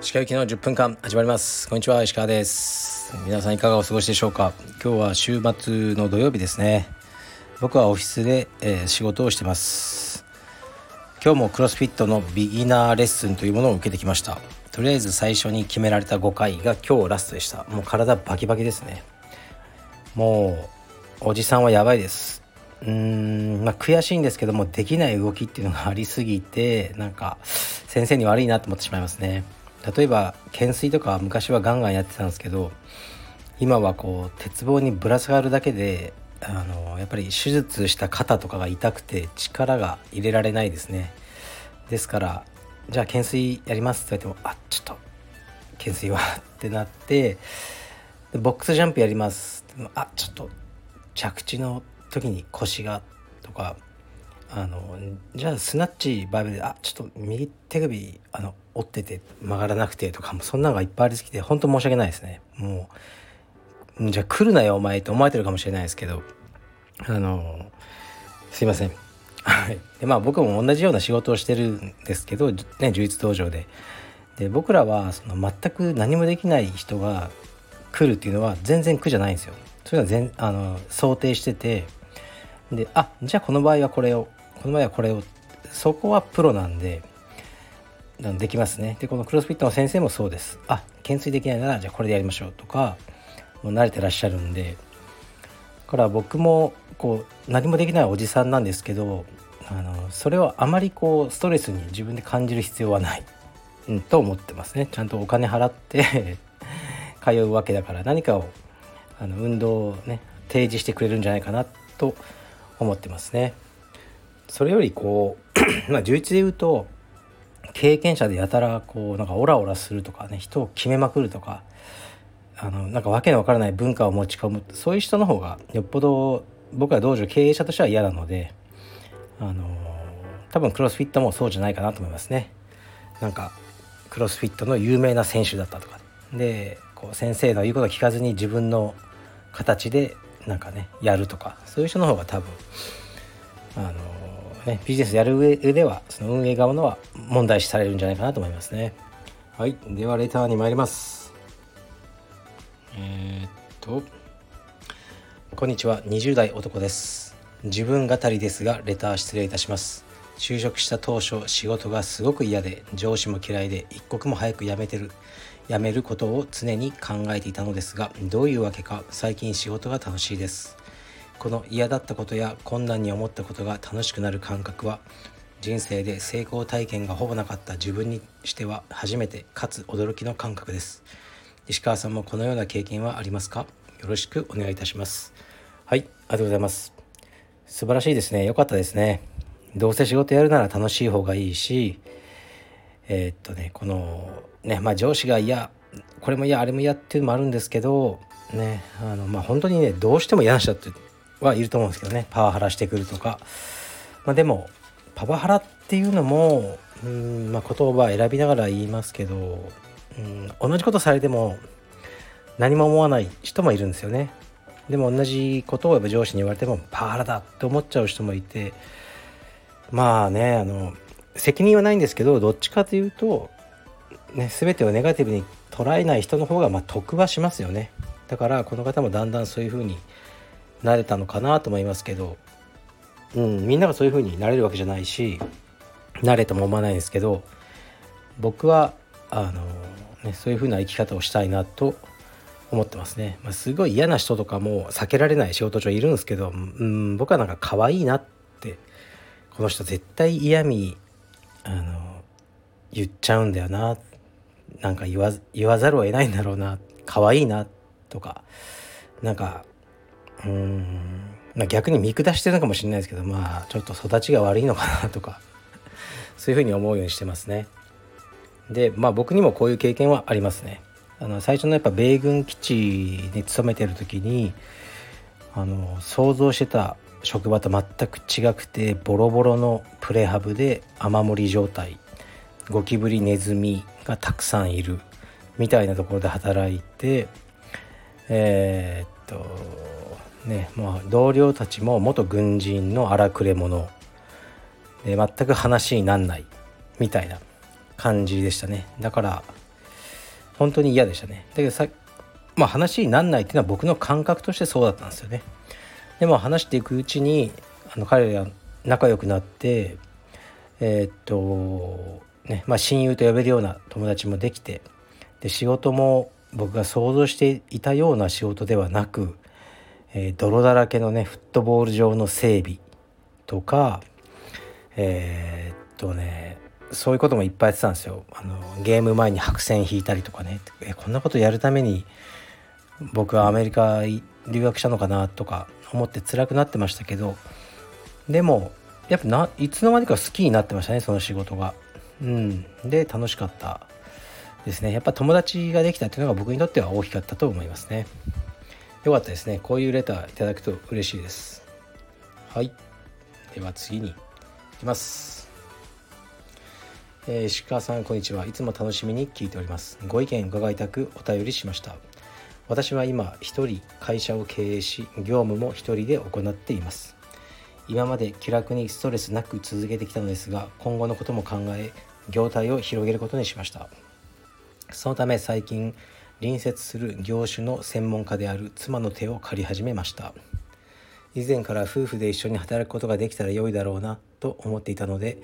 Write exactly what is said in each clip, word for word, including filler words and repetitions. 石川行きのじゅっぷんかん始まります。こんにちは、石川です。皆さんいかがお過ごしでしょうか。今日は週末の土曜日ですね。僕はオフィスで、えー、仕事をしてます。今日もクロスフィットのビギナーレッスンというものを受けてきました。とりあえず最初に決められたごかいが今日ラストでした。もう体バキバキですね。もうおじさんはやばいです。うーん、まあ、悔しいんですけども、できない動きっていうのがありすぎて、なんか先生に悪いなと思ってしまいますね。例えば懸垂とか昔はガンガンやってたんですけど、今はこう鉄棒にぶら下がるだけであのやっぱり手術した肩とかが痛くて力が入れられないですね。ですからじゃあ懸垂やりますって言われても、あ、ちょっと懸垂はってなって、ボックスジャンプやりますって、あ、ちょっと着地の時に腰がとか、あのじゃあスナッチバーベルで、あ、ちょっと右手首あの折ってて曲がらなくてとか、そんなのがいっぱいありすぎて本当申し訳ないですね。もうじゃあ来るなよお前と思われてるかもしれないですけど、あのすいません。でまあ僕も同じような仕事をしてるんですけど、ね、柔術道場で、で僕らはその全く何もできない人が来るっていうのは全然苦じゃないんですよ。そういうのは全あの想定してて、であじゃあこの場合はこれをこの場合はこれをそこはプロなんでできますね。でこのクロスフィットの先生もそうです。あ、懸垂できないならじゃあこれでやりましょうとか、もう慣れてらっしゃるんで。だから僕もこう何もできないおじさんなんですけど、あのそれをあまりこうストレスに自分で感じる必要はない、うん、と思ってますね。ちゃんとお金払って通うわけだから、何かをあの運動をね提示してくれるんじゃないかなと思ってますね。それよりこうまあじゅういちで言うと、経験者でやたらこうなんかオラオラするとかね、人を決めまくるとか、あのなんかわけのわからない文化を持ち込む、そういう人の方がよっぽど僕は道場経営者としては嫌なので、あのー、多分クロスフィットもそうじゃないかなと思いますね。なんかクロスフィットの有名な選手だったとかで、こう先生の言うことを聞かずに自分の形でなんかねやるとか、そういう人の方が多分あのー、ねビジネスやる上ではその運営側のは問題視されるんじゃないかなと思いますね。はい、ではレターに参ります。えー、っとこんにちは、にじゅう代男です。自分語りですがレター失礼いたします。就職した当初、仕事がすごく嫌で上司も嫌いで、一刻も早く辞めてる辞めることを常に考えていたのですが、どういうわけか最近仕事が楽しいです。この嫌だったことや困難に思ったことが楽しくなる感覚は、人生で成功体験がほぼなかった自分にしては初めて、かつ驚きの感覚です。石川さんもこのような経験はありますか？よろしくお願いいたします。はい、ありがとうございます。素晴らしいですね。良かったですね。どうせ仕事やるなら楽しい方がいいし、えー、っとねこのねまあ上司が嫌、これも嫌あれも嫌っていうのもあるんですけどね、あのまあ本当にねどうしても嫌な人はいると思うんですけどね、パワハラしてくるとか、まあでもパワハラっていうのもうーん、まあ、言葉選びながら言いますけど、うん、同じことされても何も思わない人もいるんですよね。でも同じことをやっぱ上司に言われてもパワハラだって思っちゃう人もいて、まあねあの責任はないんですけど、どっちかというと、ね、全てをネガティブに捉えない人の方がまあ得はしますよね。だからこの方もだんだんそういう風になれたのかなと思いますけど、うん、みんながそういう風になれるわけじゃないし、なれとも思わないですけど、僕はあのね、そういう風な生き方をしたいなと思ってますね。まあ、すごい嫌な人とかも避けられない仕事上いるんですけど、うん、僕はなんか可愛いなって、この人絶対嫌味あの言っちゃうんだよな、なんか言わ、言わざるを得ないんだろうな、可愛いなとか、なんかうーん、まあ、逆に見下してるのかもしれないですけど、まあちょっと育ちが悪いのかなとかそういう風に思うようにしてますね。でまあ、僕にもこういう経験はありますね。あの最初のやっぱ米軍基地に勤めてる時に、あの想像してた職場と全く違くて、ボロボロのプレハブで雨漏り状態、ゴキブリネズミがたくさんいるみたいなところで働いて、えー、っとねもう同僚たちも元軍人の荒くれ者えー、全く話になんないみたいな感じでしたね。だから本当に嫌でしたね。だけどさ、まあ、話になんないっていうのは僕の感覚としてそうだったんですよね。でも話していくうちにあの彼ら仲良くなって、えーっとねまあ、親友と呼べるような友達もできて、で仕事も僕が想像していたような仕事ではなく、えー、泥だらけのねフットボール場の整備とか、えー、っとねそういうこともいっぱいやってたんですよ。あのゲーム前に白線引いたりとかね、えこんなことやるために僕はアメリカ留学したのかなとか思って辛くなってましたけど、でもやっぱないつの間にか好きになってましたね、その仕事が。うんで楽しかったですね。やっぱ友達ができたっていうのが僕にとっては大きかったと思いますね。よかったですね。こういうレターいただくと嬉しいです。はい、では次に行きます。えー、鹿さんこんにちは。いつも楽しみに聞いております。ご意見伺いたくお便りしました。私は今一人会社を経営し、業務も一人で行っています。今まで気楽にストレスなく続けてきたのですが、今後のことも考え業態を広げることにしました。そのため最近隣接する業種の専門家である妻の手を借り始めました。以前から夫婦で一緒に働くことができたら良いだろうなと思っていたので、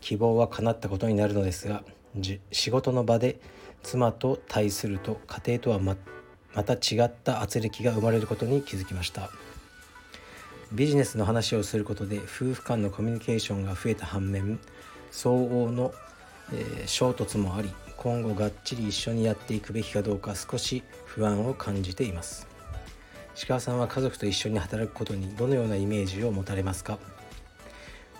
希望は叶ったことになるのですが、仕事の場で妻と対すると家庭とはまた違った圧力が生まれることに気づきました。ビジネスの話をすることで夫婦間のコミュニケーションが増えた反面、相応の、えー、衝突もあり、今後がっちり一緒にやっていくべきかどうか少し不安を感じています。鹿さんは家族と一緒に働くことにどのようなイメージを持たれますか？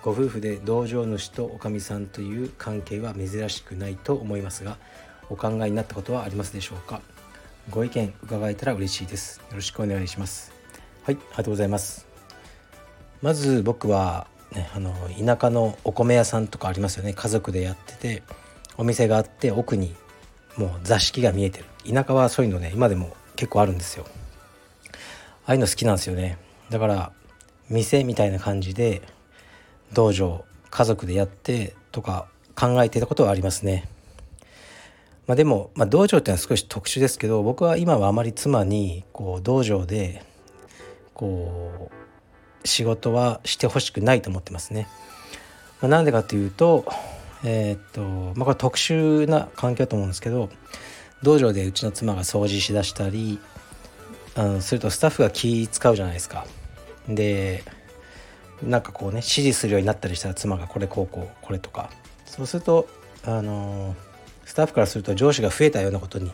ご夫婦で同情主とおかみさんという関係は珍しくないと思いますが、お考えになったことはありますでしょうか？ご意見伺えたら嬉しいです。よろしくお願いします。はい、ありがとうございます。まず僕は、ね、あの田舎のお米屋さんとかありますよね。家族でやっててお店があって、奥にもう座敷が見えてる。田舎はそういうのね今でも結構あるんですよ。ああいうの好きなんですよね。だから店みたいな感じで道場家族でやってとか考えてたことはありますね。まあ、でも、まあ、道場っていうのは少し特殊ですけど、僕は今はあまり妻にこう道場でこう仕事はしてほしくないと思ってますね。まあ、なんでかというと、えーっとまあ、これ特殊な環境だと思うんですけど、道場でうちの妻が掃除しだしたりあのするとスタッフが気使うじゃないですか。でなんかこうね指示するようになったりしたら妻がこれこうこうこれとか、そうするとあのスタッフからすると上司が増えたようなことに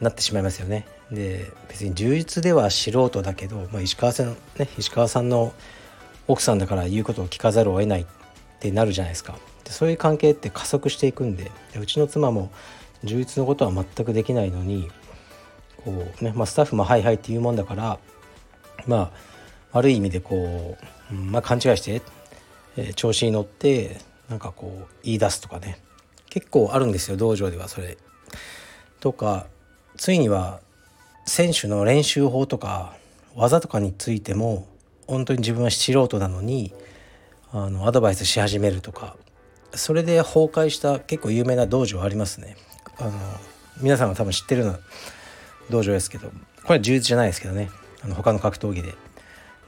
なってしまいますよね。で別に柔術では素人だけど、まあ、石川さん、ね、石川さんの奥さんだから言うことを聞かざるを得ないってなるじゃないですか。でそういう関係って加速していくん で, でうちの妻も柔術のことは全くできないのにこう、ねまあ、スタッフもはいはいっていうもんだから、まあ、悪い意味でこう、うんまあ、勘違いして、えー、調子に乗ってなんかこう言い出すとかね、結構あるんですよ道場では。それとかついには選手の練習法とか技とかについても本当に自分は素人なのにあのアドバイスし始めるとか、それで崩壊した結構有名な道場ありますね。あの皆さんは多分知ってるような道場ですけど、これは柔術じゃないですけどね、あの他の格闘技で。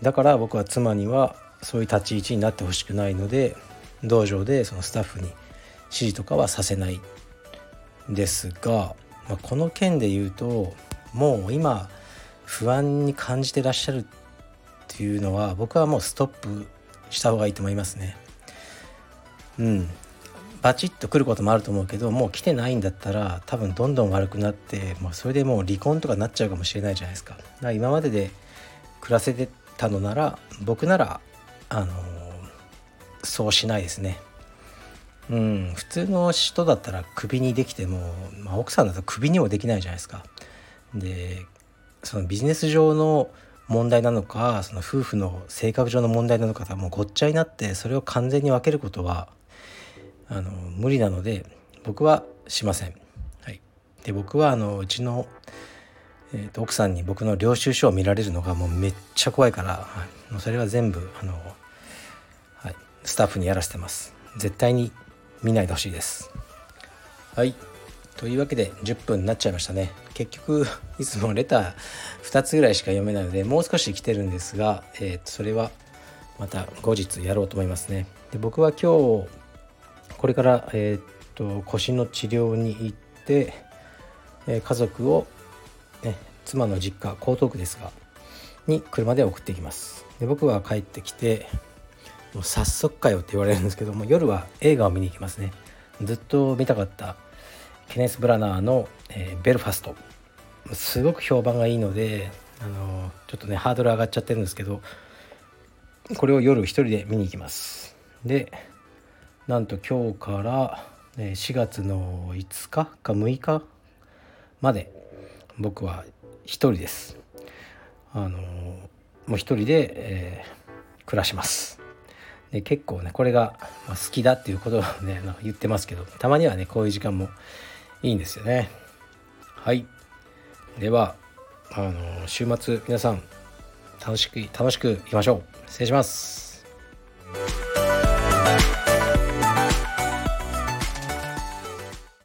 だから僕は妻にはそういう立ち位置になってほしくないので、道場でそのスタッフに指示とかはさせないですが、まあ、この件で言うともう今不安に感じてらっしゃるっていうのは僕はもうストップした方がいいと思いますね。うんバチッと来ることもあると思うけど、もう来てないんだったら多分どんどん悪くなって、まあ、それでもう離婚とかなっちゃうかもしれないじゃないですか。だから今までで暮らせてたのなら僕ならあのー、そうしないですね。うん、普通の人だったらクビにできても、まあ、奥さんだとクビにもできないじゃないですか。でそのビジネス上の問題なのか、その夫婦の性格上の問題なのか、もうごっちゃになってそれを完全に分けることはあの無理なので僕はしません。はい、で僕はあのうちの、えー、と奥さんに僕の領収書を見られるのがもうめっちゃ怖いから、はい、もうそれは全部あの、はい、スタッフにやらせてます。絶対に見ないでほしいです。はい、というわけでじゅっぷんになっちゃいましたね。結局いつもレターふたつぐらいしか読めないので、もう少し来てるんですが、えー、それはまた後日やろうと思いますね。で、僕は今日これから、えー、っと腰の治療に行って、えー、家族を、ね、妻の実家江東区ですがに車で送っていきます。で、僕は帰ってきてもう早速かよって言われるんですけども、夜は映画を見に行きますね。ずっと見たかったケネス・ブラナーの、えー、ベルファスト、すごく評判がいいので、あのー、ちょっとねハードル上がっちゃってるんですけど、これを夜一人で見に行きます。で、なんと今日からしがつのいつかかむいかまで僕は一人です。あのー、もう一人で、えー、暮らします。で、結構ねこれが好きだっていうことをねなんか言ってますけど、たまにはねこういう時間もいいんですよね。はい、ではあの週末皆さん楽しく楽しくいきましょう。失礼します。